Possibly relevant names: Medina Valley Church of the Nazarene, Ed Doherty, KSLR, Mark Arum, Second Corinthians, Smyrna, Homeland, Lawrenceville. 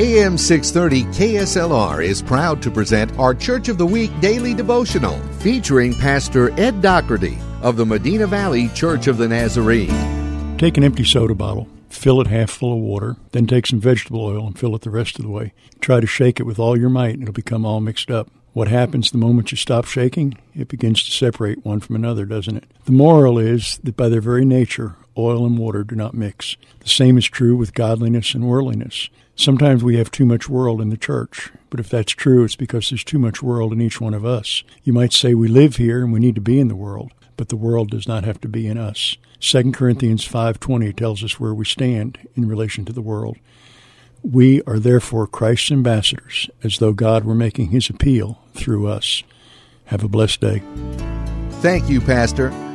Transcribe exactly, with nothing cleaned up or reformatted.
A M six thirty K S L R is proud to present our Church of the Week daily devotional featuring Pastor Ed Doherty of the Medina Valley Church of the Nazarene. Take an empty soda bottle, fill it half full of water, then take some vegetable oil and fill it the rest of the way. Try to shake it with all your might and it'll become all mixed up. What happens the moment you stop shaking? It begins to separate one from another, doesn't it? The moral is that by their very nature, oil and water do not mix. The same is true with godliness and worldliness. Sometimes we have too much world in the church, but if that's true, it's because there's too much world in each one of us. You might say we live here and we need to be in the world, but the world does not have to be in us. Second Corinthians five twenty tells us where we stand in relation to the world. We are therefore Christ's ambassadors, as though God were making his appeal through us. Have a blessed day. Thank you, Pastor.